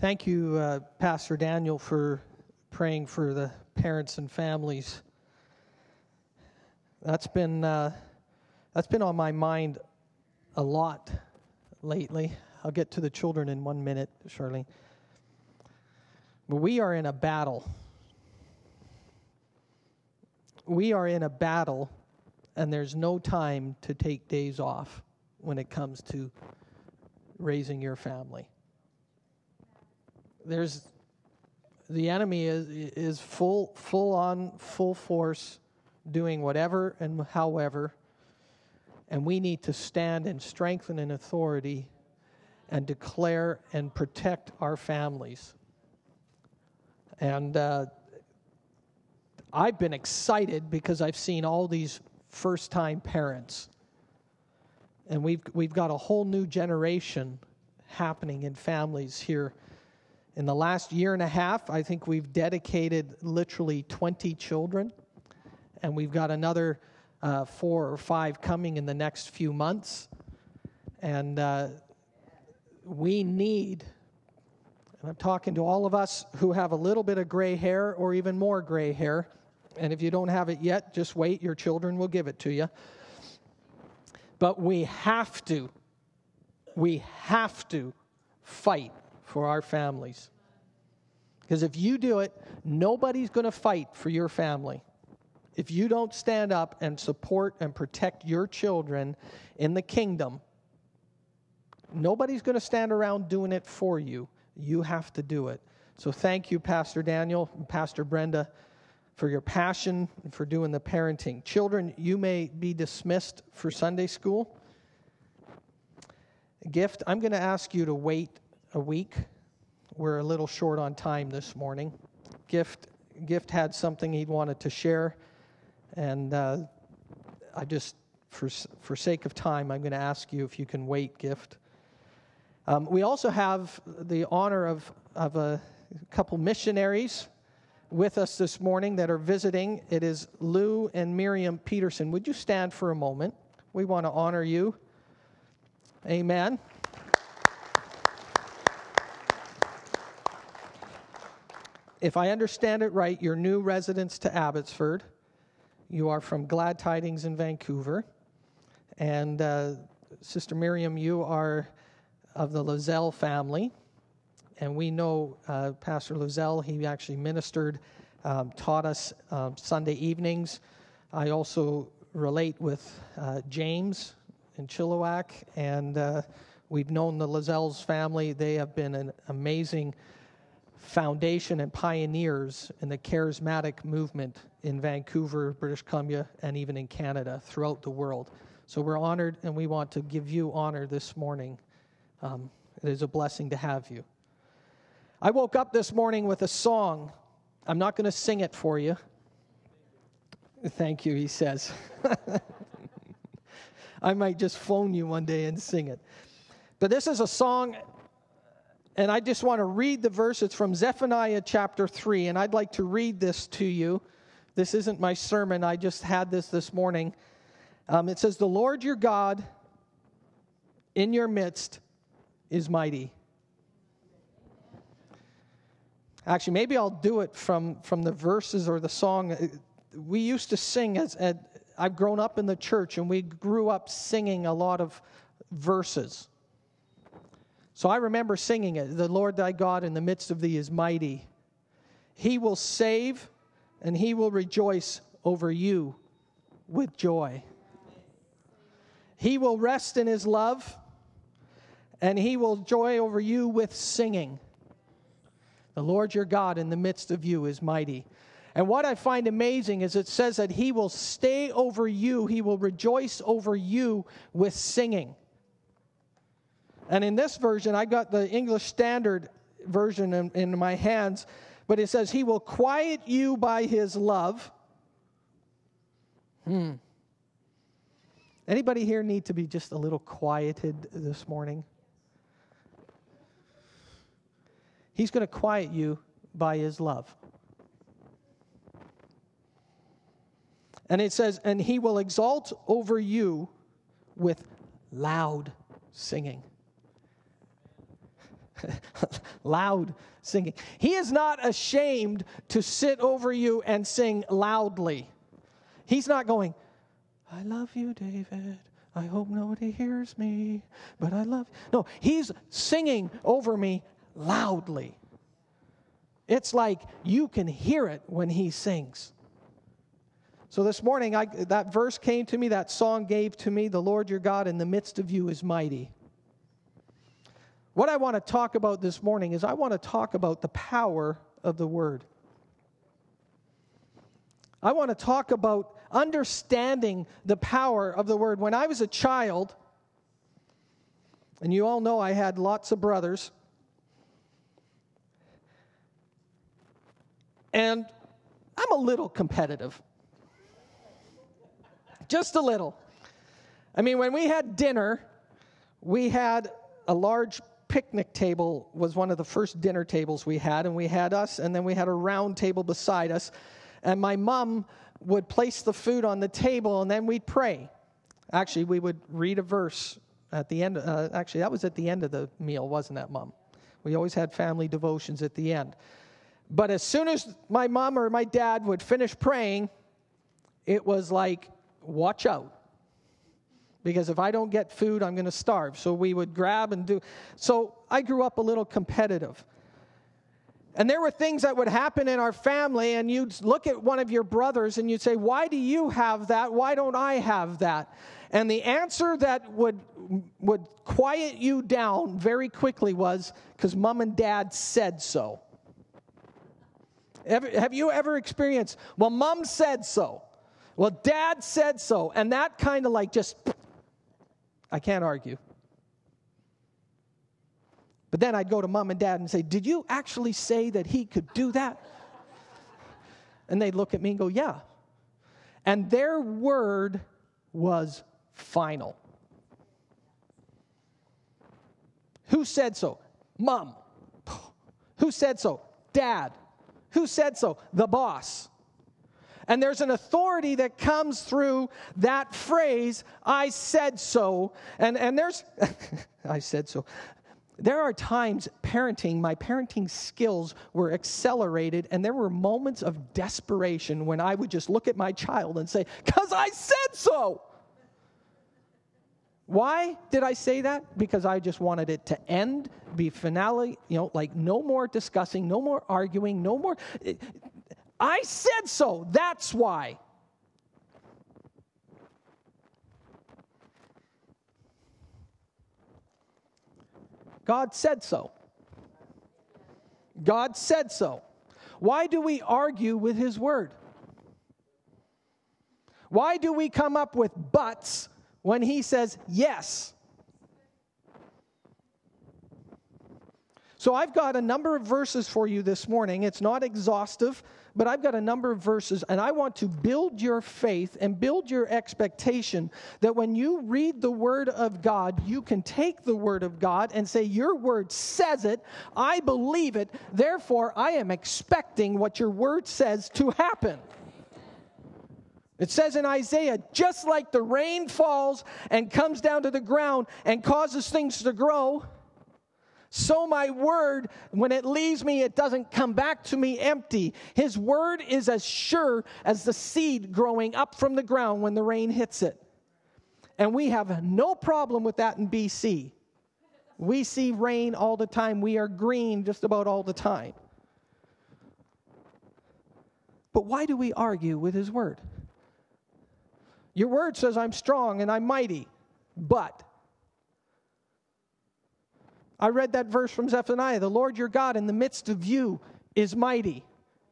Thank you, Pastor Daniel, for praying for the parents and families. That's been on my mind a lot lately. I'll get to the children in 1 minute, Shirley. But we are in a battle. We are in a battle, and there's no time to take days off when it comes to raising your family. The enemy is full on, full force, doing whatever and however, and we need to stand and strengthen in authority and declare and protect our families. And I've been excited because I've seen all these first-time parents. And we've got a whole new generation happening in families here. In the last year and a half, I think we've dedicated literally 20 children. And we've got another 4 or 5 coming in the next few months. And we need... And I'm talking to all of us who have a little bit of gray hair or even more gray hair. And if you don't have it yet, just wait. Your children will give it to you. But we have to fight for our families. Because if you do it, nobody's going to fight for your family. If you don't stand up and support and protect your children in the kingdom, nobody's going to stand around doing it for you. You have to do it. So thank you, Pastor Daniel and Pastor Brenda, for your passion and for doing the parenting. Children, you may be dismissed for Sunday school. Gift, I'm going to ask you to wait a week. We're a little short on time this morning. Gift had something he wanted to share, and I just, for sake of time, I'm going to ask you if you can wait, Gift. We also have the honor of a couple missionaries with us this morning that are visiting. It is Lou and Miriam Peterson. Would you stand for a moment? We want to honor you. Amen. If I understand it right, you're new residents to Abbotsford. You are from Glad Tidings in Vancouver. And Sister Miriam, you are... of the Lazell family, and we know Pastor Lazell. He actually ministered, taught us Sunday evenings. I also relate with James in Chilliwack, and we've known the Lazell's family. They have been an amazing foundation and pioneers in the charismatic movement in Vancouver, British Columbia, and even in Canada, throughout the world. So we're honored, and we want to give you honor this morning. It is a blessing to have you. I woke up this morning with a song. I'm not going to sing it for you. Thank you, he says. I might just phone you one day and sing it. But this is a song, and I just want to read the verse. It's from Zephaniah chapter 3, and I'd like to read this to you. This isn't my sermon. I just had this morning. It says, "The Lord your God in your midst is mighty." Actually, maybe I'll do it from the verses or the song. We used to sing, as I've grown up in the church, and we grew up singing a lot of verses. So I remember singing it. "The Lord thy God in the midst of thee is mighty. He will save, and he will rejoice over you with joy. He will rest in his love, and he will joy over you with singing. The Lord your God in the midst of you is mighty." And what I find amazing is it says that he will stay over you. He will rejoice over you with singing. And in this version, I got the English Standard Version in my hands, but it says he will quiet you by his love. Anybody here need to be just a little quieted this morning? He's going to quiet you by his love. And it says, "And he will exalt over you with loud singing." loud singing. He is not ashamed to sit over you and sing loudly. He's not going, I love you, David. I hope nobody hears me, but I love you. No, he's singing over me loudly. It's like you can hear it when he sings. So this morning, that verse came to me, that song gave to me, the Lord your God in the midst of you is mighty. What I want to talk about this morning is I want to talk about the power of the Word. I want to talk about understanding the power of the Word. When I was a child, and you all know I had lots of brothers, and I'm a little competitive. Just a little. I mean, when we had dinner, we had a large picnic table, was one of the first dinner tables we had, and we had us, and then we had a round table beside us, and my mom would place the food on the table, and then we'd pray. Actually, we would read a verse at the end. Actually, that was at the end of the meal, wasn't it, Mom? We always had family devotions at the end. But as soon as my mom or my dad would finish praying, it was like, watch out, because if I don't get food, I'm going to starve. So we would grab and do. So I grew up a little competitive. And there were things that would happen in our family, and you'd look at one of your brothers and you'd say, why do you have that? Why don't I have that? And the answer that would quiet you down very quickly was, because Mom and Dad said so. Have you ever experienced, well, Mom said so. Well, Dad said so, and that kind of like just, I can't argue. But then I'd go to Mom and Dad and say, did you actually say that he could do that? And they'd look at me and go, yeah. And their word was final. Who said so? Mom. Who said so? Dad. Who said so? The boss. And there's an authority that comes through that phrase, I said so. And there's, I said so. There are times my parenting skills were accelerated, and there were moments of desperation when I would just look at my child and say, because I said so. Why did I say that? Because I just wanted it to end, be finale, like no more discussing, no more arguing, no more. I said so. That's why. God said so. God said so. Why do we argue with His Word? Why do we come up with buts when He says yes? So I've got a number of verses for you this morning. It's not exhaustive, but I've got a number of verses, and I want to build your faith and build your expectation that when you read the Word of God, you can take the Word of God and say, your Word says it, I believe it, therefore I am expecting what your Word says to happen. It says in Isaiah, just like the rain falls and comes down to the ground and causes things to grow, so my word, when it leaves me, it doesn't come back to me empty. His word is as sure as the seed growing up from the ground when the rain hits it. And we have no problem with that in BC. We see rain all the time. We are green just about all the time. But why do we argue with His word? Your word says I'm strong and I'm mighty, but... I read that verse from Zephaniah, the Lord your God in the midst of you is mighty.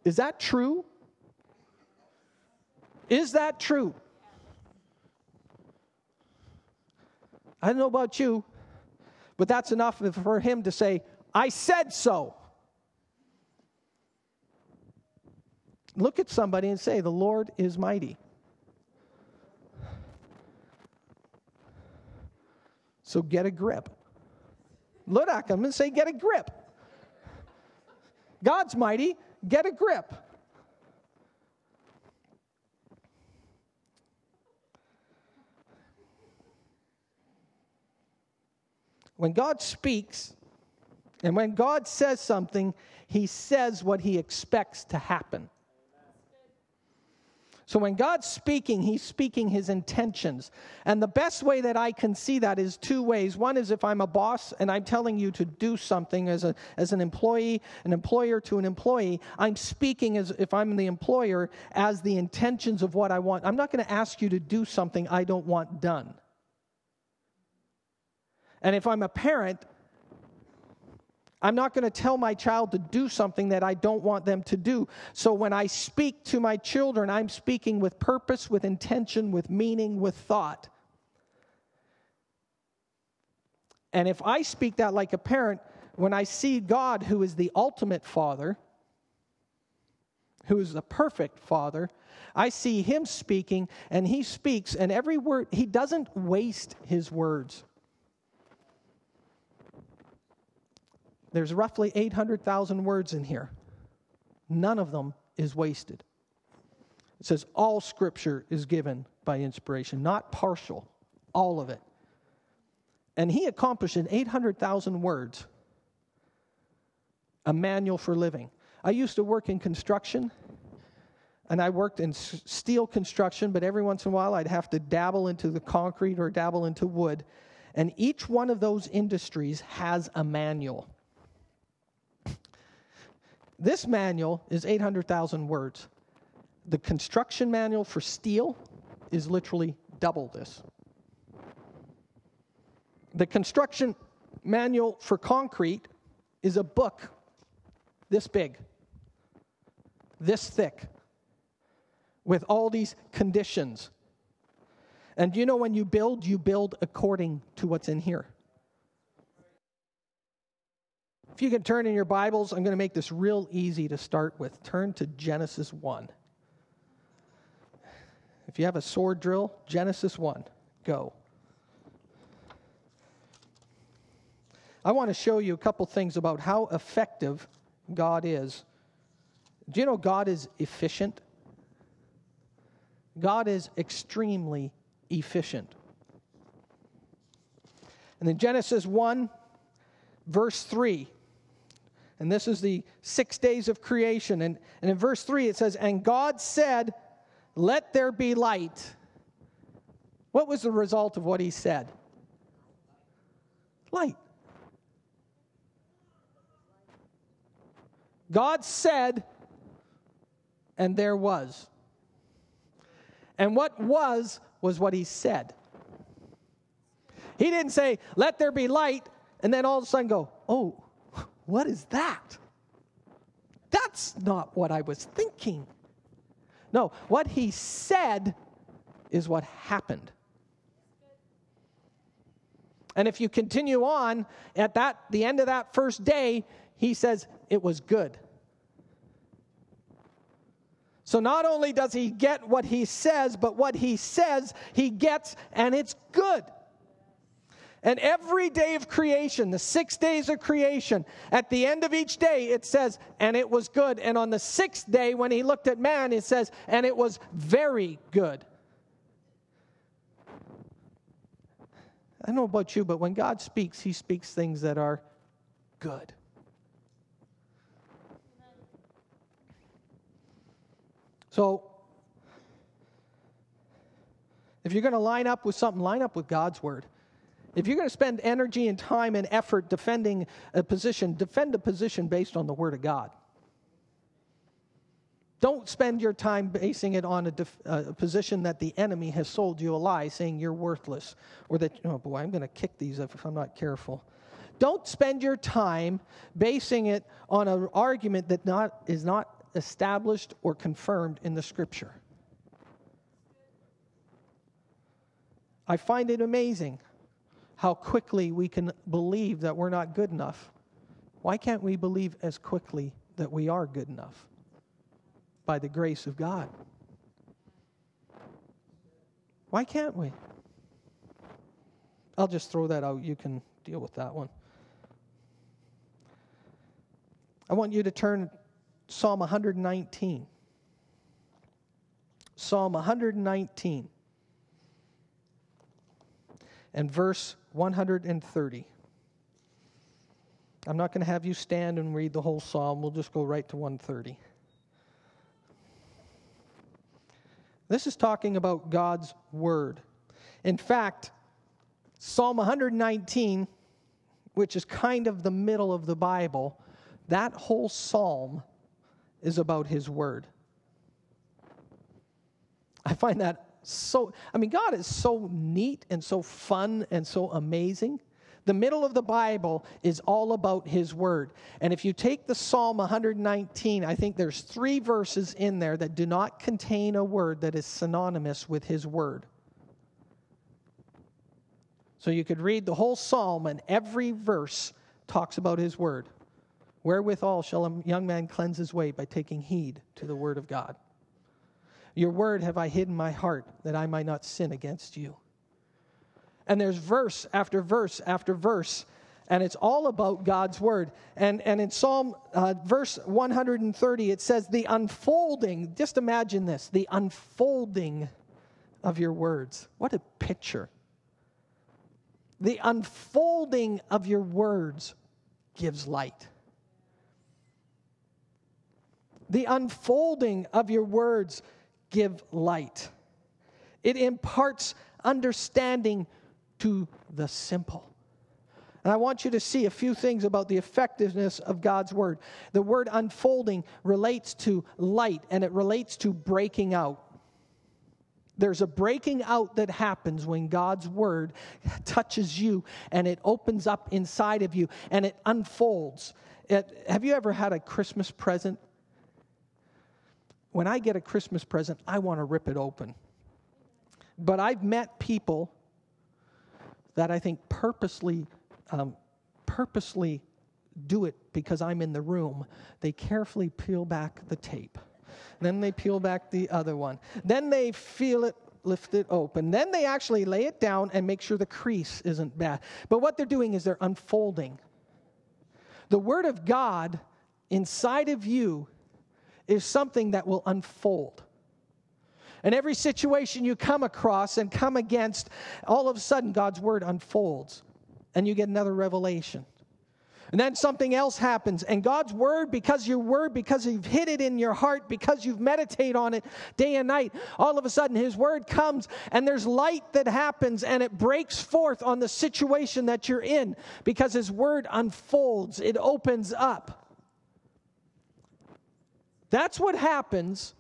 Is that true? Is that true? I don't know about you, but that's enough for him to say, I said so. Look at somebody and say, the Lord is mighty. So get a grip. Look at him and say, get a grip. God's mighty, get a grip. When God speaks, And when God says something, he says what he expects to happen. So when God's speaking, he's speaking his intentions. And the best way that I can see that is two ways. One is if I'm a boss and I'm telling you to do something as an employee, an employer to an employee, I'm speaking as if I'm the employer as the intentions of what I want. I'm not going to ask you to do something I don't want done. And if I'm a parent, I'm not going to tell my child to do something that I don't want them to do. So when I speak to my children, I'm speaking with purpose, with intention, with meaning, with thought. And if I speak that like a parent, when I see God, who is the ultimate Father, who is the perfect Father, I see him speaking, and he speaks, and every word, he doesn't waste his words. There's roughly 800,000 words in here. None of them is wasted. It says all Scripture is given by inspiration, not partial, all of it. And he accomplished in 800,000 words a manual for living. I used to work in construction, and I worked in steel construction, but every once in a while I'd have to dabble into the concrete or dabble into wood. And each one of those industries has a manual. This manual is 800,000 words. The construction manual for steel is literally double this. The construction manual for concrete is a book this big, this thick, with all these conditions. And you know, when you build according to what's in here. If you can turn in your Bibles, I'm going to make this real easy to start with. Turn to Genesis 1. If you have a sword drill, Genesis 1, go. I want to show you a couple things about how effective God is. Do you know God is efficient? God is extremely efficient. And in Genesis 1, verse 3, and this is the 6 days of creation. And in verse 3 it says, and God said, let there be light. What was the result of what he said? Light. God said, and there was. And what was what he said. He didn't say, let there be light, and then all of a sudden go, oh, what is that? That's not what I was thinking. No, what he said is what happened. And if you continue on, at the end of that first day, he says, it was good. So not only does he get what he says, but what he says, he gets, and it's good. And every day of creation, the 6 days of creation, at the end of each day, it says, and it was good. And on the sixth day, when he looked at man, it says, and it was very good. I don't know about you, but when God speaks, he speaks things that are good. So, if you're going to line up with something, line up with God's word. If you're going to spend energy and time and effort defending a position, defend a position based on the Word of God. Don't spend your time basing it on a position that the enemy has sold you a lie, saying you're worthless, or that, oh boy, I'm going to kick these if I'm not careful. Don't spend your time basing it on an argument that is not established or confirmed in the Scripture. I find it amazing how quickly we can believe that we're not good enough. Why can't we believe as quickly that we are good enough? By the grace of God. Why can't we? I'll just throw that out. You can deal with that one. I want you to turn Psalm 119. Psalm 119. And verse 130. I'm not going to have you stand and read the whole psalm. We'll just go right to 130. This is talking about God's word. In fact, Psalm 119, which is kind of the middle of the Bible, that whole psalm is about his word. I find that so, God is so neat and so fun and so amazing. The middle of the Bible is all about his word. And if you take the Psalm 119, I think there's 3 verses in there that do not contain a word that is synonymous with his word. So you could read the whole psalm and every verse talks about his word. Wherewithal shall a young man cleanse his way by taking heed to the word of God. Your word have I hid in my heart that I might not sin against you. And there's verse after verse after verse, and it's all about God's word. And in Psalm verse 130, it says, the unfolding, just imagine this, the unfolding of your words. What a picture. The unfolding of your words gives light. The unfolding of your words give light. It imparts understanding to the simple. And I want you to see a few things about the effectiveness of God's word. The word unfolding relates to light, and it relates to breaking out. There's a breaking out that happens when God's word touches you, and it opens up inside of you, and it unfolds. Have you ever had a Christmas present? When I get a Christmas present, I want to rip it open. But I've met people that I think purposely do it because I'm in the room. They carefully peel back the tape. Then they peel back the other one. Then they feel it, lift it open. Then they actually lay it down and make sure the crease isn't bad. But what they're doing is they're unfolding. The Word of God inside of you is something that will unfold. And every situation you come across and come against, all of a sudden God's word unfolds and you get another revelation. And then something else happens, and God's word, because you've hid it in your heart, because you've meditated on it day and night, all of a sudden his word comes and there's light that happens, and it breaks forth on the situation that you're in because his word unfolds, it opens up. That's what happens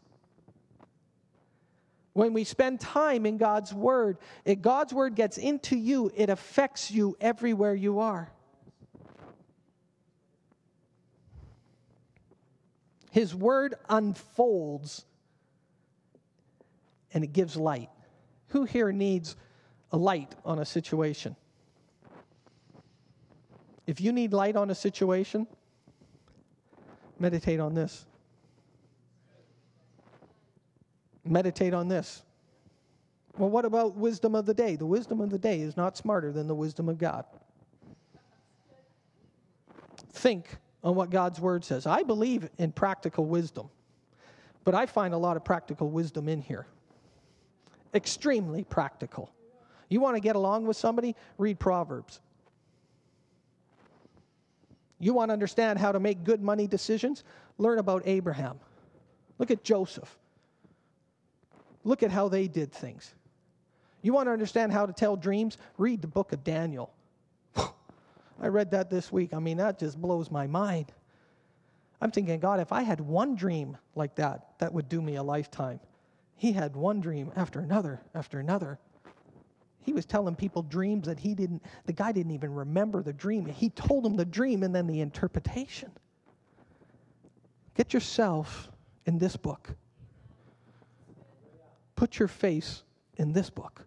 when we spend time in God's word. If God's word gets into you, it affects you everywhere you are. His word unfolds and it gives light. Who here needs a light on a situation? If you need light on a situation, meditate on this. Meditate on this. Well, what about wisdom of the day? The wisdom of the day is not smarter than the wisdom of God. Think on what God's word says. I believe in practical wisdom, but I find a lot of practical wisdom in here. Extremely practical. You want to get along with somebody? Read Proverbs. You want to understand how to make good money decisions? Learn about Abraham. Look at Joseph. Look at how they did things. You want to understand how to tell dreams? Read the book of Daniel. I read that this week. That just blows my mind. I'm thinking, God, if I had one dream like that, that would do me a lifetime. He had one dream after another, after another. He was telling people dreams that the guy didn't even remember the dream. He told him the dream and then the interpretation. Get yourself in this book. Put your face in this book.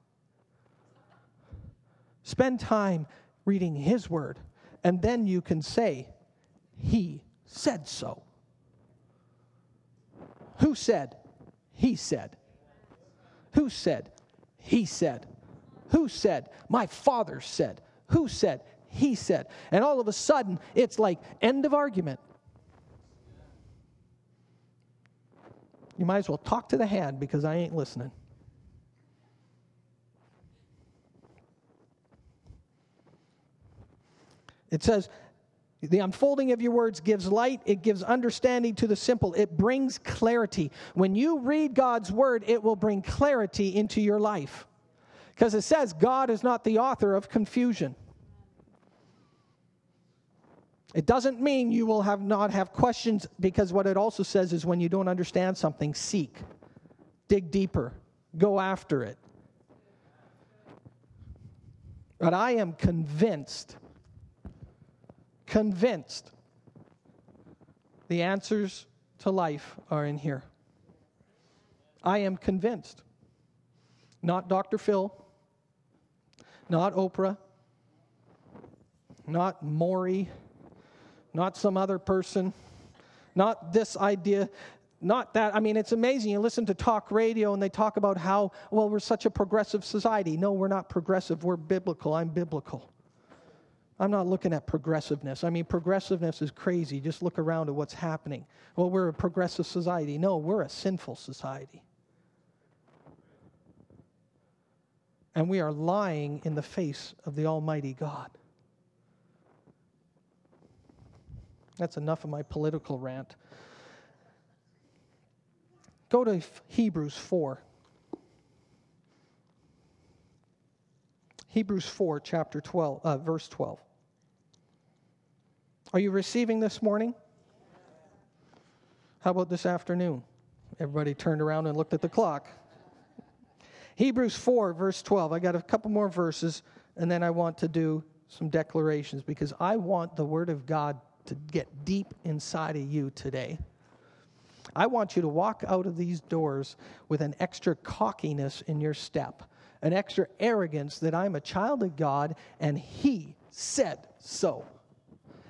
Spend time reading his word, and then you can say, he said so. Who said? He said. Who said? He said. Who said? My father said. Who said? He said. And all of a sudden, it's like end of argument. You might as well talk to the hand because I ain't listening. It says, The unfolding of your words gives light. It gives understanding to the simple. It brings clarity. When you read God's word, it will bring clarity into your life. Because it says God is not the author of confusion. It doesn't mean you will not have questions, because what it also says is when you don't understand something, seek. Dig deeper. Go after it. But I am convinced the answers to life are in here. I am convinced. Not Dr. Phil, not Oprah, not Maury, not some other person, not this idea, not that. I mean, it's amazing. You listen to talk radio and they talk about how, well, we're such a progressive society. No, we're not progressive. We're biblical. I'm biblical. I'm not looking at progressiveness. I mean, progressiveness is crazy. Just look around at what's happening. Well, we're a progressive society. No, we're a sinful society. And we are lying in the face of the Almighty God. That's enough of my political rant. Go to Hebrews 4. Hebrews 4, chapter 12, verse 12. Are you receiving this morning? How about this afternoon? Everybody turned around and looked at the clock. Hebrews 4, verse 12. I got a couple more verses, and then I want to do some declarations, because I want the Word of God to get deep inside of you today. I want you to walk out of these doors with an extra cockiness in your step, an extra arrogance that I'm a child of God, and He said so.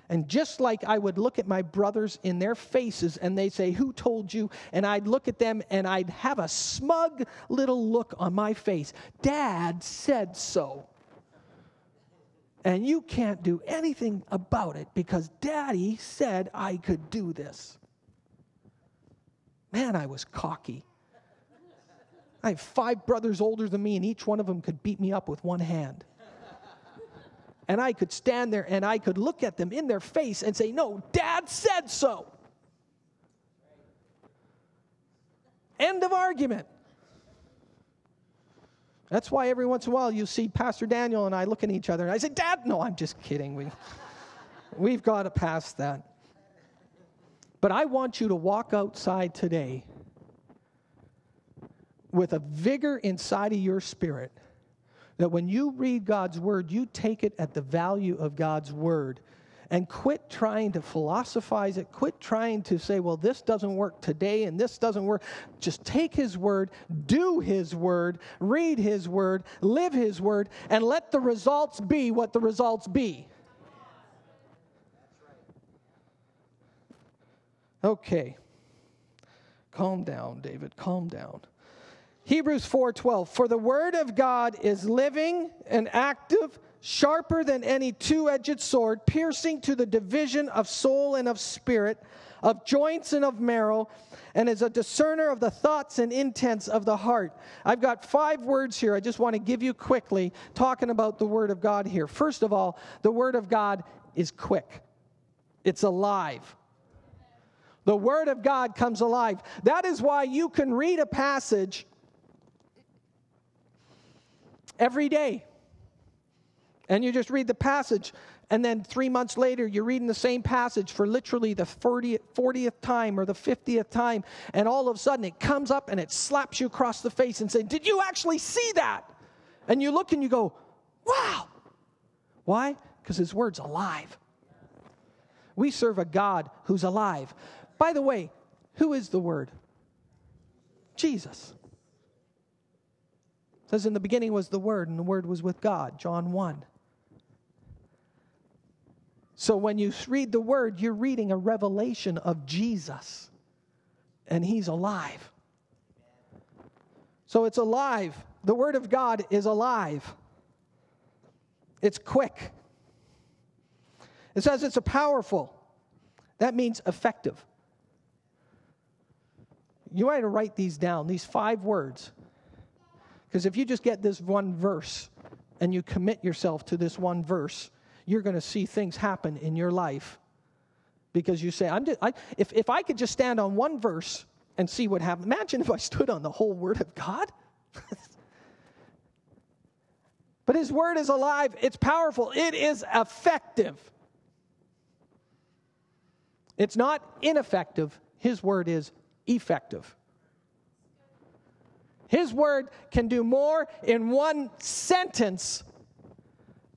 And just like I would look at my brothers in their faces and they'd say, who told you? And I'd look at them and I'd have a smug little look on my face. Dad said so. And you can't do anything about it because Daddy said I could do this. Man, I was cocky. I have 5 brothers older than me, and each one of them could beat me up with one hand. And I could stand there and I could look at them in their face and say, no, Dad said so. End of argument. That's why every once in a while you see Pastor Daniel and I look at each other and I say, Dad, no, I'm just kidding. We've got to pass that. But I want you to walk outside today with a vigor inside of your spirit, that when you read God's word, you take it at the value of God's word and quit trying to philosophize it. Quit trying to say, well, this doesn't work today and this doesn't work. Just take His word, do His word, read His word, live His word, and let the results be what the results be. Okay. Calm down, David. Calm down. Hebrews 4:12, for the word of God is living and active, sharper than any two-edged sword, piercing to the division of soul and of spirit, of joints and of marrow, and is a discerner of the thoughts and intents of the heart. I've got 5 words here I just want to give you quickly, talking about the word of God here. First of all, the word of God is quick. It's alive. The word of God comes alive. That is why you can read a passage every day. And you just read the passage, and then 3 months later, you're reading the same passage for literally the 40th time or the 50th time, and all of a sudden it comes up and it slaps you across the face and says, did you actually see that? And you look and you go, wow. Why? Because His word's alive. We serve a God who's alive. By the way, who is the Word? Jesus. It says, in the beginning was the Word, and the Word was with God, John 1. So when you read the Word, you're reading a revelation of Jesus, and He's alive. So it's alive. The Word of God is alive. It's quick. It says it's a powerful. That means effective. You might write these down, these 5 words. Because if you just get this one verse and you commit yourself to this one verse, you're going to see things happen in your life Because you say, if I could just stand on one verse and see what happened. Imagine if I stood on the whole Word of God. But His Word is alive. It's powerful. It is effective. It's not ineffective. His Word is effective. His Word can do more in one sentence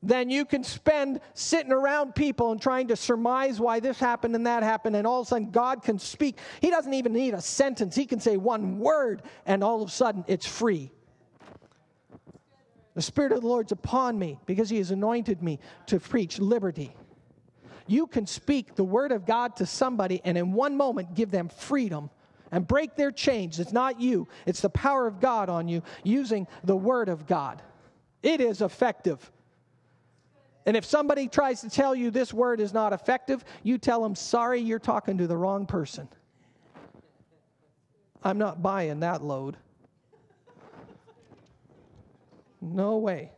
than you can spend sitting around people and trying to surmise why this happened and that happened, and all of a sudden God can speak. He doesn't even need a sentence. He can say one word, and all of a sudden it's free. The Spirit of the Lord's upon me because He has anointed me to preach liberty. You can speak the Word of God to somebody and in one moment give them freedom and break their chains. It's not you. It's the power of God on you using the Word of God. It is effective. And if somebody tries to tell you this word is not effective, you tell them, sorry, you're talking to the wrong person. I'm not buying that load. No way.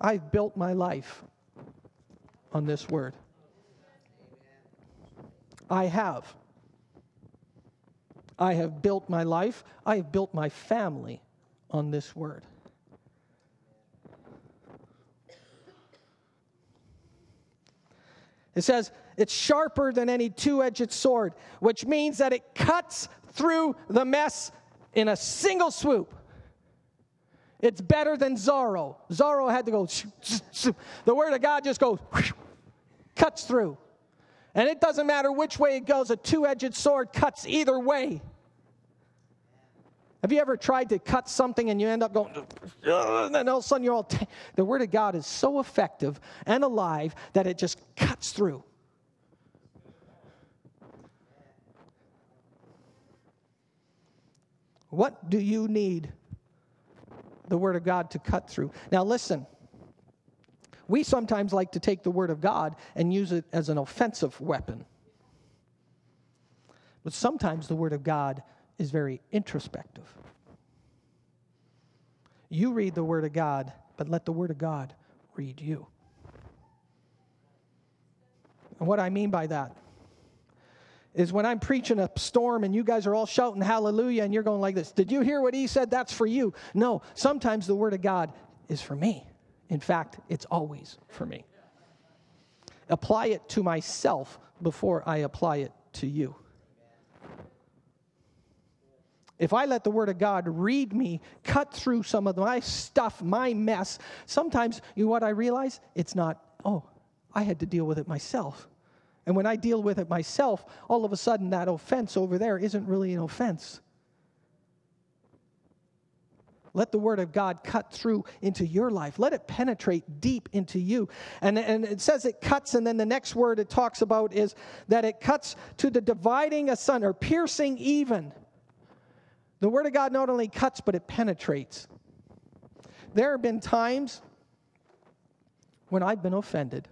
I've built my life on this word. I have. I have built my life. I have built my family on this word. It says, it's sharper than any two-edged sword, which means that it cuts through the mess in a single swoop. It's better than Zorro. Zorro had to go, shoo, shoo, shoo. The Word of God just goes, whoosh, cuts through. And it doesn't matter which way it goes, a two-edged sword cuts either way. Have you ever tried to cut something and you end up going, and then all of a sudden you're all, the Word of God is so effective and alive that it just cuts through. What do you need the Word of God to cut through? Now listen, we sometimes like to take the Word of God and use it as an offensive weapon. But sometimes the Word of God is very introspective. You read the Word of God, but let the Word of God read you. And what I mean by that is when I'm preaching a storm and you guys are all shouting hallelujah and you're going like this, did you hear what he said? That's for you. No, sometimes the Word of God is for me. In fact, it's always for me. Apply it to myself before I apply it to you. If I let the Word of God read me, cut through some of my stuff, my mess, sometimes you know what I realize? It's not, oh, I had to deal with it myself. And when I deal with it myself, all of a sudden that offense over there isn't really an offense. Let the Word of God cut through into your life. Let it penetrate deep into you. And it says it cuts, and then the next word it talks about is that it cuts to the dividing asunder, or piercing even. The Word of God not only cuts, but it penetrates. There have been times when I've been offended.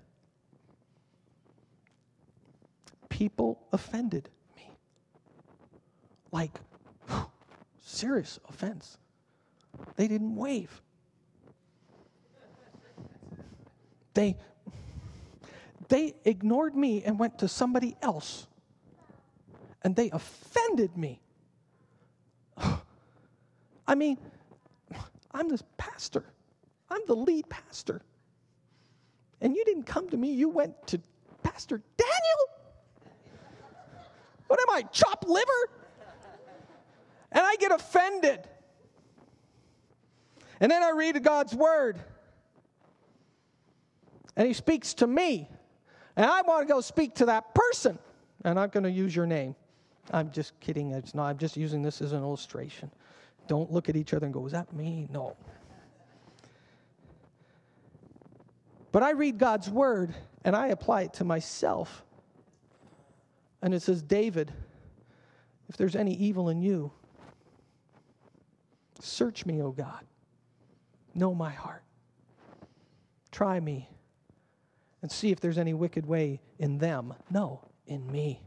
People offended me. Like, whew, serious offense. They didn't wave. They ignored me and went to somebody else. And they offended me. I mean, I'm this pastor. I'm the lead pastor. And you didn't come to me. You went to Pastor Daniel? What am I, chopped liver? And I get offended. And then I read God's Word. And He speaks to me. And I want to go speak to that person. And I'm going to use your name. I'm just kidding. It's not. I'm just using this as an illustration. Don't look at each other and go, is that me? No. But I read God's Word and I apply it to myself. And it says, David, if there's any evil in you, search me, O God. Know my heart. Try me and see if there's any wicked way in them. No, in me.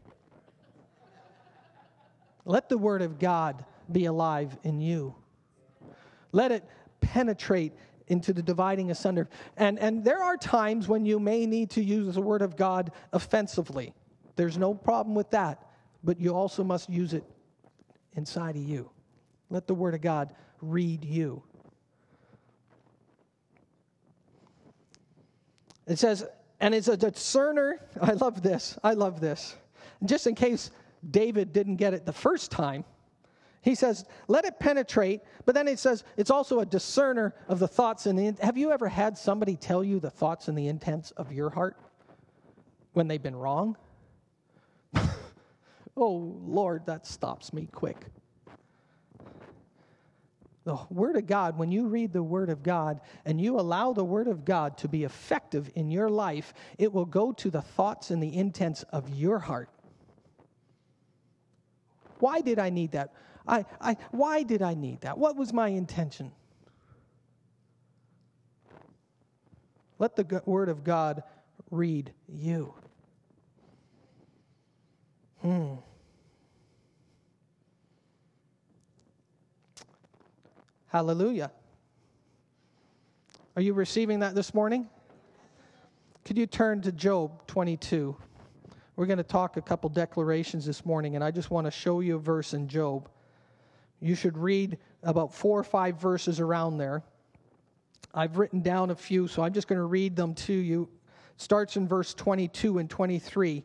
Let the Word of God be alive in you. Let it penetrate into the dividing asunder. And there are times when you may need to use the word of God offensively. There's no problem with that, but you also must use it inside of you. Let the word of God read you. It says, and it's a discerner. I love this. Just in case David didn't get it the first time, he says, let it penetrate. But then it says, it's also a discerner of the thoughts. Have you ever had somebody tell you the thoughts and the intents of your heart when they've been wrong? Oh, Lord, that stops me quick. The Word of God, when you read the Word of God and you allow the Word of God to be effective in your life, it will go to the thoughts and the intents of your heart. Why did I need that? Why did I need that? What was my intention? Let the Word of God read you. Hallelujah. Are you receiving that this morning? Could you turn to Job 22? We're going to talk a couple declarations this morning, and I just want to show you a verse in Job. You should read about 4 or 5 verses around there. I've written down a few, so I'm just going to read them to you. It starts in verse 22 and 23.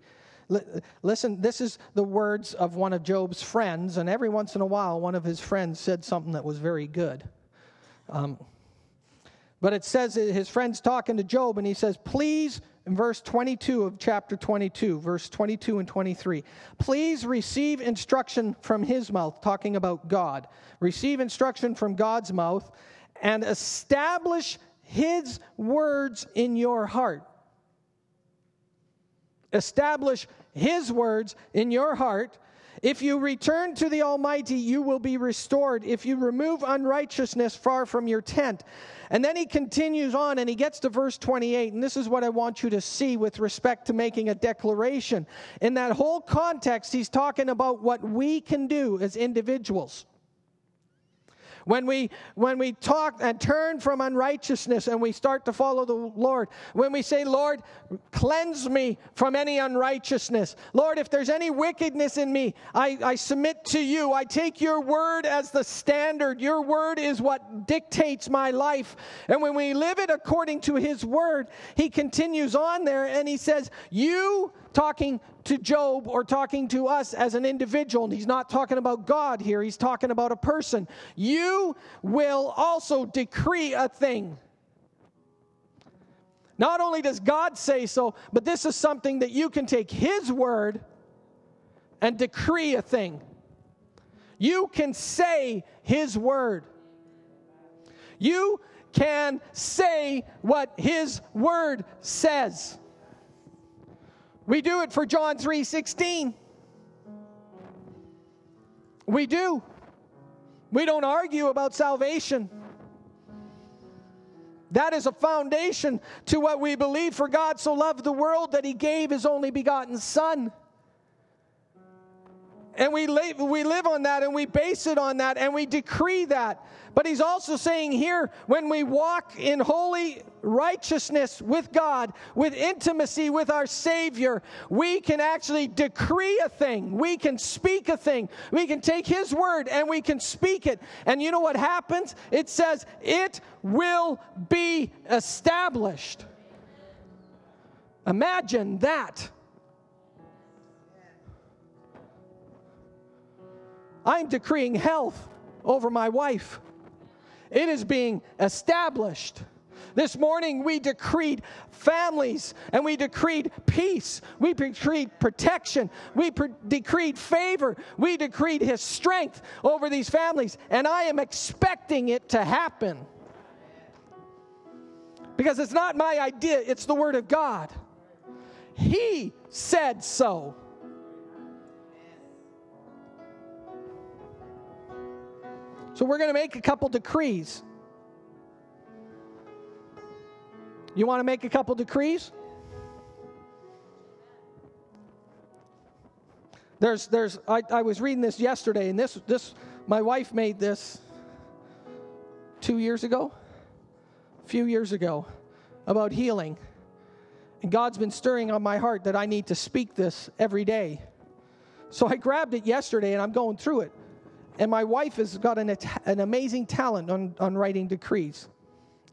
Listen, this is the words of one of Job's friends, and every once in a while, one of his friends said something that was very good. But it says his friend's talking to Job, and he says, please, in verse 22 of chapter 22, verse 22 and 23, please receive instruction from his mouth, talking about God. Receive instruction from God's mouth and establish his words in your heart. Establish his words in your heart. If you return to the Almighty, you will be restored. If you remove unrighteousness far from your tent. And then he continues on and he gets to verse 28. And this is what I want you to see with respect to making a declaration. In that whole context, he's talking about what we can do as individuals. When we talk and turn from unrighteousness and we start to follow the Lord, when we say, Lord, cleanse me from any unrighteousness. Lord, if there's any wickedness in me, I submit to you. I take your word as the standard. Your word is what dictates my life. And when we live it according to his word, he continues on there and he says, you, talking to Job or talking to us as an individual, and he's not talking about God here, he's talking about a person. You will also decree a thing. Not only does God say so, but this is something that you can take his word and decree a thing. You can say his word. You can say what his word says. We do it for John 3:16. We do. We don't argue about salvation. That is a foundation to what we believe. For God so loved the world that he gave his only begotten Son. And we live on that, and we base it on that, and we decree that. But he's also saying here, when we walk in holy righteousness with God, with intimacy with our Savior, we can actually decree a thing. We can speak a thing. We can take his word, and we can speak it. And you know what happens? It says, it will be established. Imagine that. I'm decreeing health over my wife. It is being established. This morning we decreed families and we decreed peace. We decreed protection. We decreed favor. We decreed his strength over these families. And I am expecting it to happen. Because it's not my idea. It's the Word of God. He said so. So we're going to make a couple decrees. You want to make a couple decrees? I was reading this yesterday, and this my wife made this 2 years ago, a few years ago about healing. And God's been stirring on my heart that I need to speak this every day. So I grabbed it yesterday and I'm going through it. And my wife has got an amazing talent on writing decrees.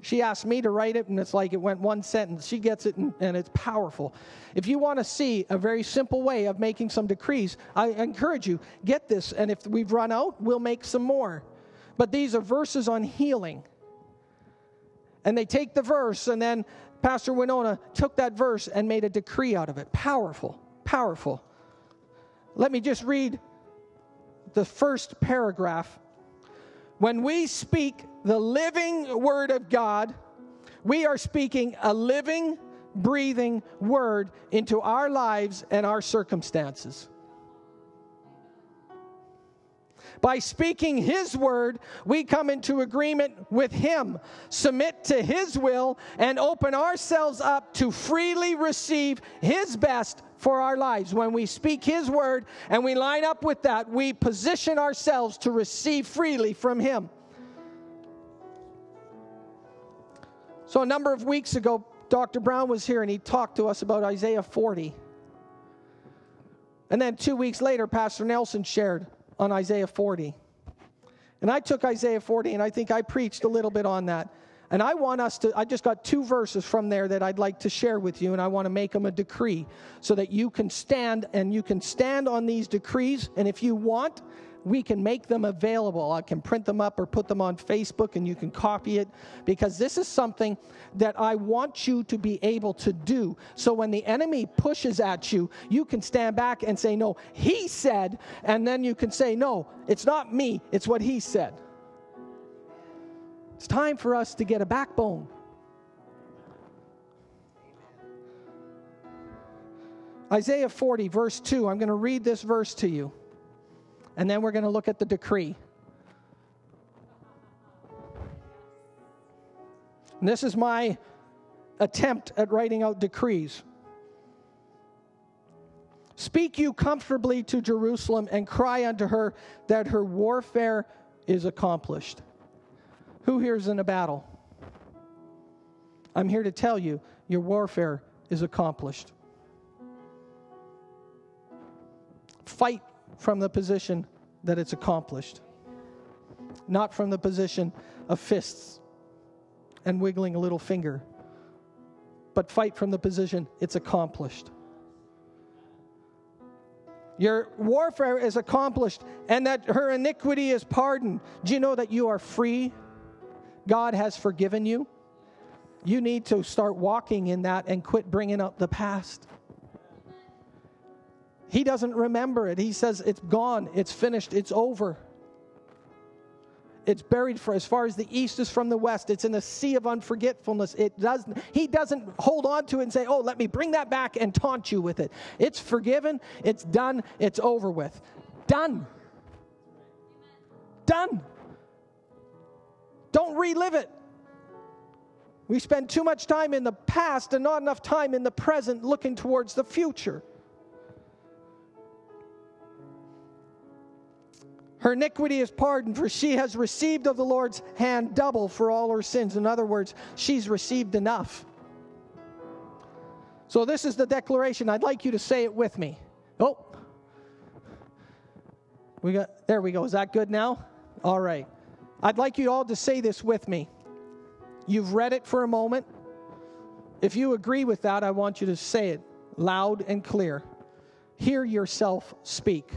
She asked me to write it, and it's like it went one sentence. She gets it, and it's powerful. If you want to see a very simple way of making some decrees, I encourage you, get this. And if we've run out, we'll make some more. But these are verses on healing. And they take the verse, and then Pastor Winona took that verse and made a decree out of it. Powerful, powerful. Let me just read the first paragraph. When we speak the living word of God, we are speaking a living, breathing word into our lives and our circumstances. By speaking His word, we come into agreement with Him, submit to His will, and open ourselves up to freely receive His best for our lives. When we speak His word and we line up with that, we position ourselves to receive freely from Him. So a number of weeks ago, Dr. Brown was here and he talked to us about Isaiah 40. And then 2 weeks later, Pastor Nelson shared on Isaiah 40. And I took Isaiah 40 and I think I preached a little bit on that. And I want us to, I just got 2 verses from there that I'd like to share with you, and I want to make them a decree so that you can stand, and you can stand on these decrees. And if you want, we can make them available. I can print them up or put them on Facebook and you can copy it, because this is something that I want you to be able to do. So when the enemy pushes at you, you can stand back and say, no, he said, and then you can say, no, it's not me, it's what he said. It's time for us to get a backbone. Isaiah 40, verse 2, I'm going to read this verse to you. And then we're going to look at the decree. And this is my attempt at writing out decrees. Speak you comfortably to Jerusalem and cry unto her that her warfare is accomplished. Who here is in a battle? I'm here to tell you, your warfare is accomplished. Fight from the position that it's accomplished, not from the position of fists and wiggling a little finger, but fight from the position it's accomplished. Your warfare is accomplished, and that her iniquity is pardoned. Do you know that you are free? God has forgiven you. You need to start walking in that and quit bringing up the past. He doesn't remember it. He says it's gone, it's finished, it's over. It's buried for as far as the east is from the west. It's in a sea of unforgetfulness. He doesn't hold on to it and say, oh, let me bring that back and taunt you with it. It's forgiven, it's done, it's over with. Done. Done. Don't relive it. We spend too much time in the past and not enough time in the present looking towards the future. Her iniquity is pardoned, for she has received of the Lord's hand double for all her sins. In other words, she's received enough. So this is the declaration. I'd like you to say it with me. Oh. There we go. Is that good now? All right. I'd like you all to say this with me. You've read it for a moment. If you agree with that, I want you to say it loud and clear. Hear yourself speak.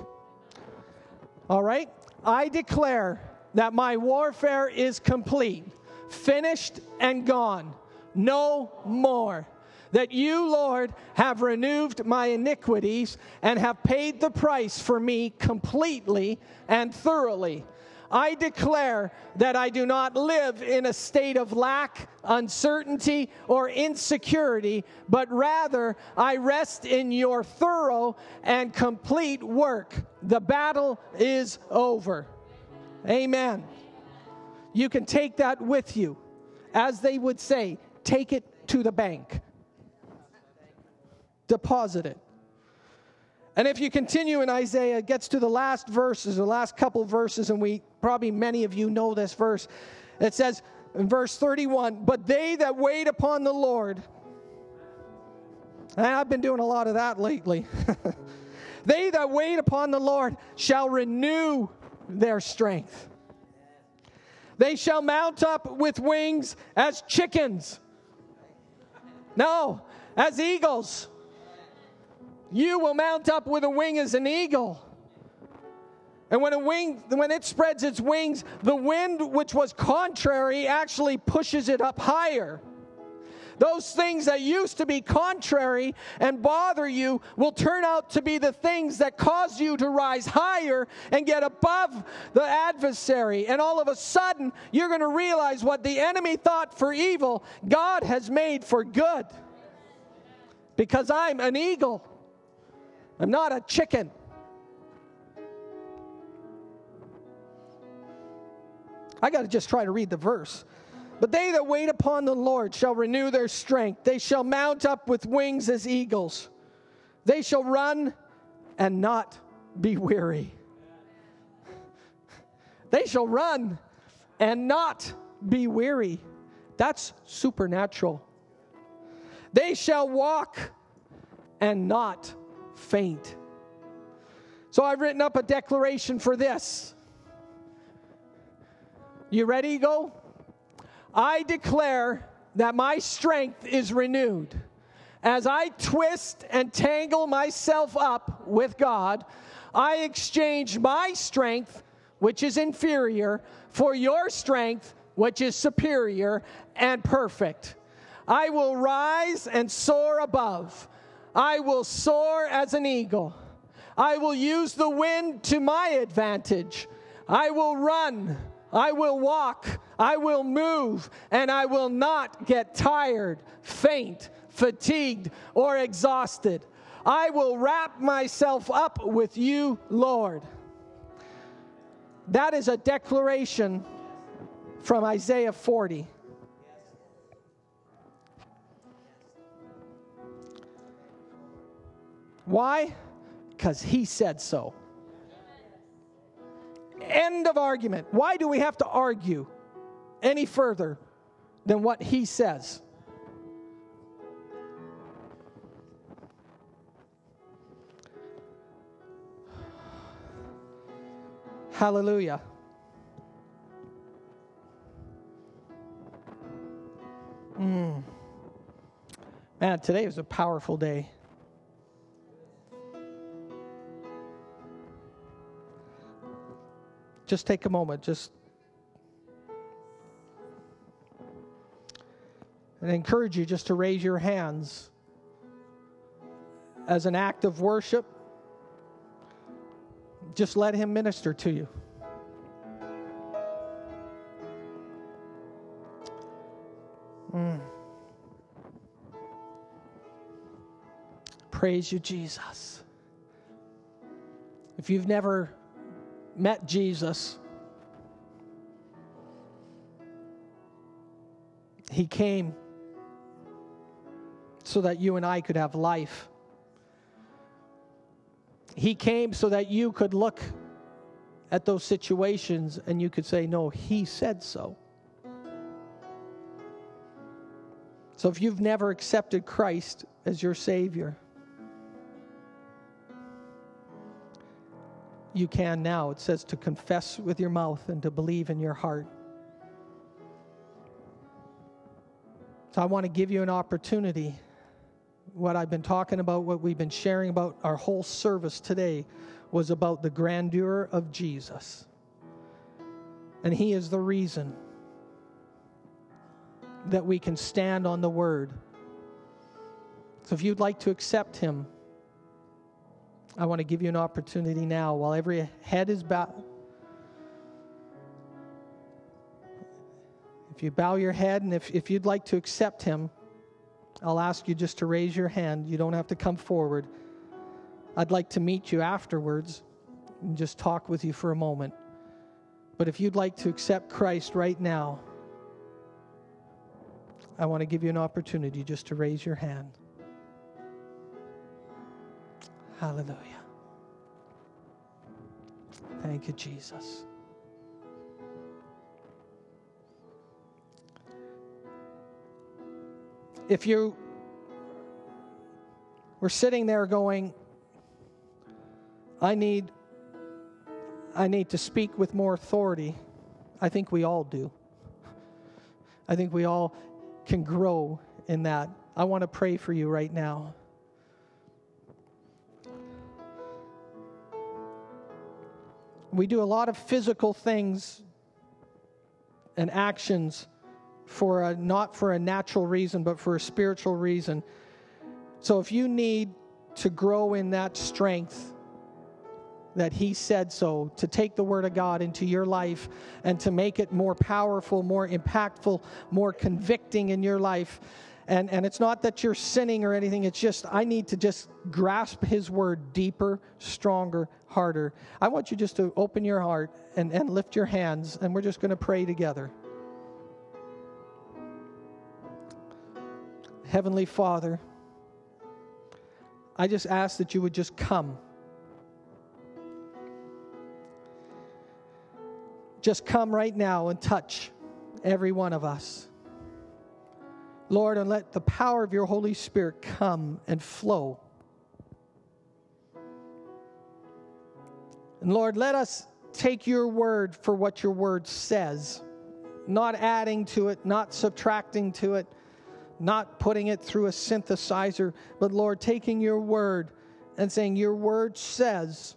All right? I declare that my warfare is complete, finished and gone, no more. That you, Lord, have renewed my iniquities and have paid the price for me completely and thoroughly. I declare that I do not live in a state of lack, uncertainty, or insecurity, but rather I rest in your thorough and complete work. The battle is over. Amen. You can take that with you. As they would say, take it to the bank. Deposit it. And if you continue in Isaiah, it gets to the last verses, the last couple verses, and we probably many of you know this verse. It says, in verse 31, but they that wait upon the Lord, and I've been doing a lot of that lately, they that wait upon the Lord shall renew their strength. They shall mount up with wings as chickens. No, as eagles. You will mount up with a wing as an eagle. And when it spreads its wings, the wind, which was contrary, actually pushes it up higher. Those things that used to be contrary and bother you will turn out to be the things that cause you to rise higher and get above the adversary. And all of a sudden, you're going to realize what the enemy thought for evil, God has made for good. Because I'm an eagle. I'm not a chicken. I got to just try to read the verse. But they that wait upon the Lord shall renew their strength. They shall mount up with wings as eagles. They shall run and not be weary. They shall run and not be weary. That's supernatural. They shall walk and not faint. So I've written up a declaration for this. You ready, Eagle? I declare that my strength is renewed. As I twist and tangle myself up with God, I exchange my strength, which is inferior, for your strength, which is superior and perfect. I will rise and soar above. I will soar as an eagle. I will use the wind to my advantage. I will run. I will walk, I will move, and I will not get tired, faint, fatigued, or exhausted. I will wrap myself up with you, Lord. That is a declaration from Isaiah 40. Why? Because he said so. End of argument. Why do we have to argue any further than what he says? Hallelujah. Man, today was a powerful day. Just take a moment, just, and I encourage you just to raise your hands as an act of worship. Just let him minister to you. Praise you, Jesus. If you've never met Jesus, he came so that you and I could have life. He came so that you could look at those situations and you could say, no, he said so. So if you've never accepted Christ as your Savior, you can now. It says to confess with your mouth and to believe in your heart. So I want to give you an opportunity. What I've been talking about, what we've been sharing about, our whole service today was about the grandeur of Jesus. And he is the reason that we can stand on the word. So if you'd like to accept him, I want to give you an opportunity now while every head is bowed. If you bow your head and if you'd like to accept him, I'll ask you just to raise your hand. You don't have to come forward. I'd like to meet you afterwards and just talk with you for a moment. But if you'd like to accept Christ right now, I want to give you an opportunity just to raise your hand. Hallelujah. Thank you, Jesus. if you were sitting there going, I need to speak with more authority, I think we all do. I think we all can grow in that. I want to pray for you right now. We do a lot of physical things and actions not for a natural reason, but for a spiritual reason. So if you need to grow in that strength that he said so, to take the word of God into your life and to make it more powerful, more impactful, more convicting in your life. And it's not that you're sinning or anything. It's just, I need to just grasp his word deeper, stronger, harder. I want you just to open your heart and lift your hands, and we're just going to pray together. Heavenly Father, I just ask that you would just come. Just come right now and touch every one of us. Lord, and let the power of your Holy Spirit come and flow. And Lord, let us take your word for what your word says, not adding to it, not subtracting to it, not putting it through a synthesizer, but Lord, taking your word and saying, your word says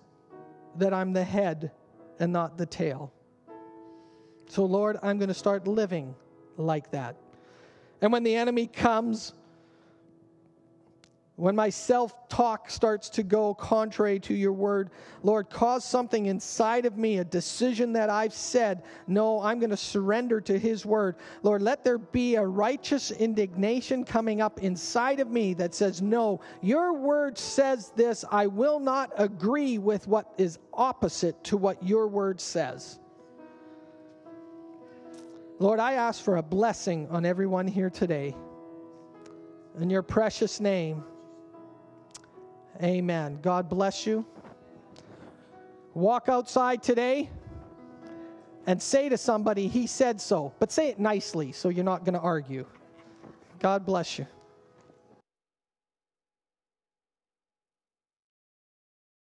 that I'm the head and not the tail. So, Lord, I'm going to start living like that. And when the enemy comes, when my self-talk starts to go contrary to your word, Lord, cause something inside of me, a decision that I've said, no, I'm going to surrender to his word. Lord, let there be a righteous indignation coming up inside of me that says, no, your word says this. I will not agree with what is opposite to what your word says. Lord, I ask for a blessing on everyone here today. In your precious name, amen. God bless you. Walk outside today and say to somebody, he said so. But say it nicely so you're not going to argue. God bless you.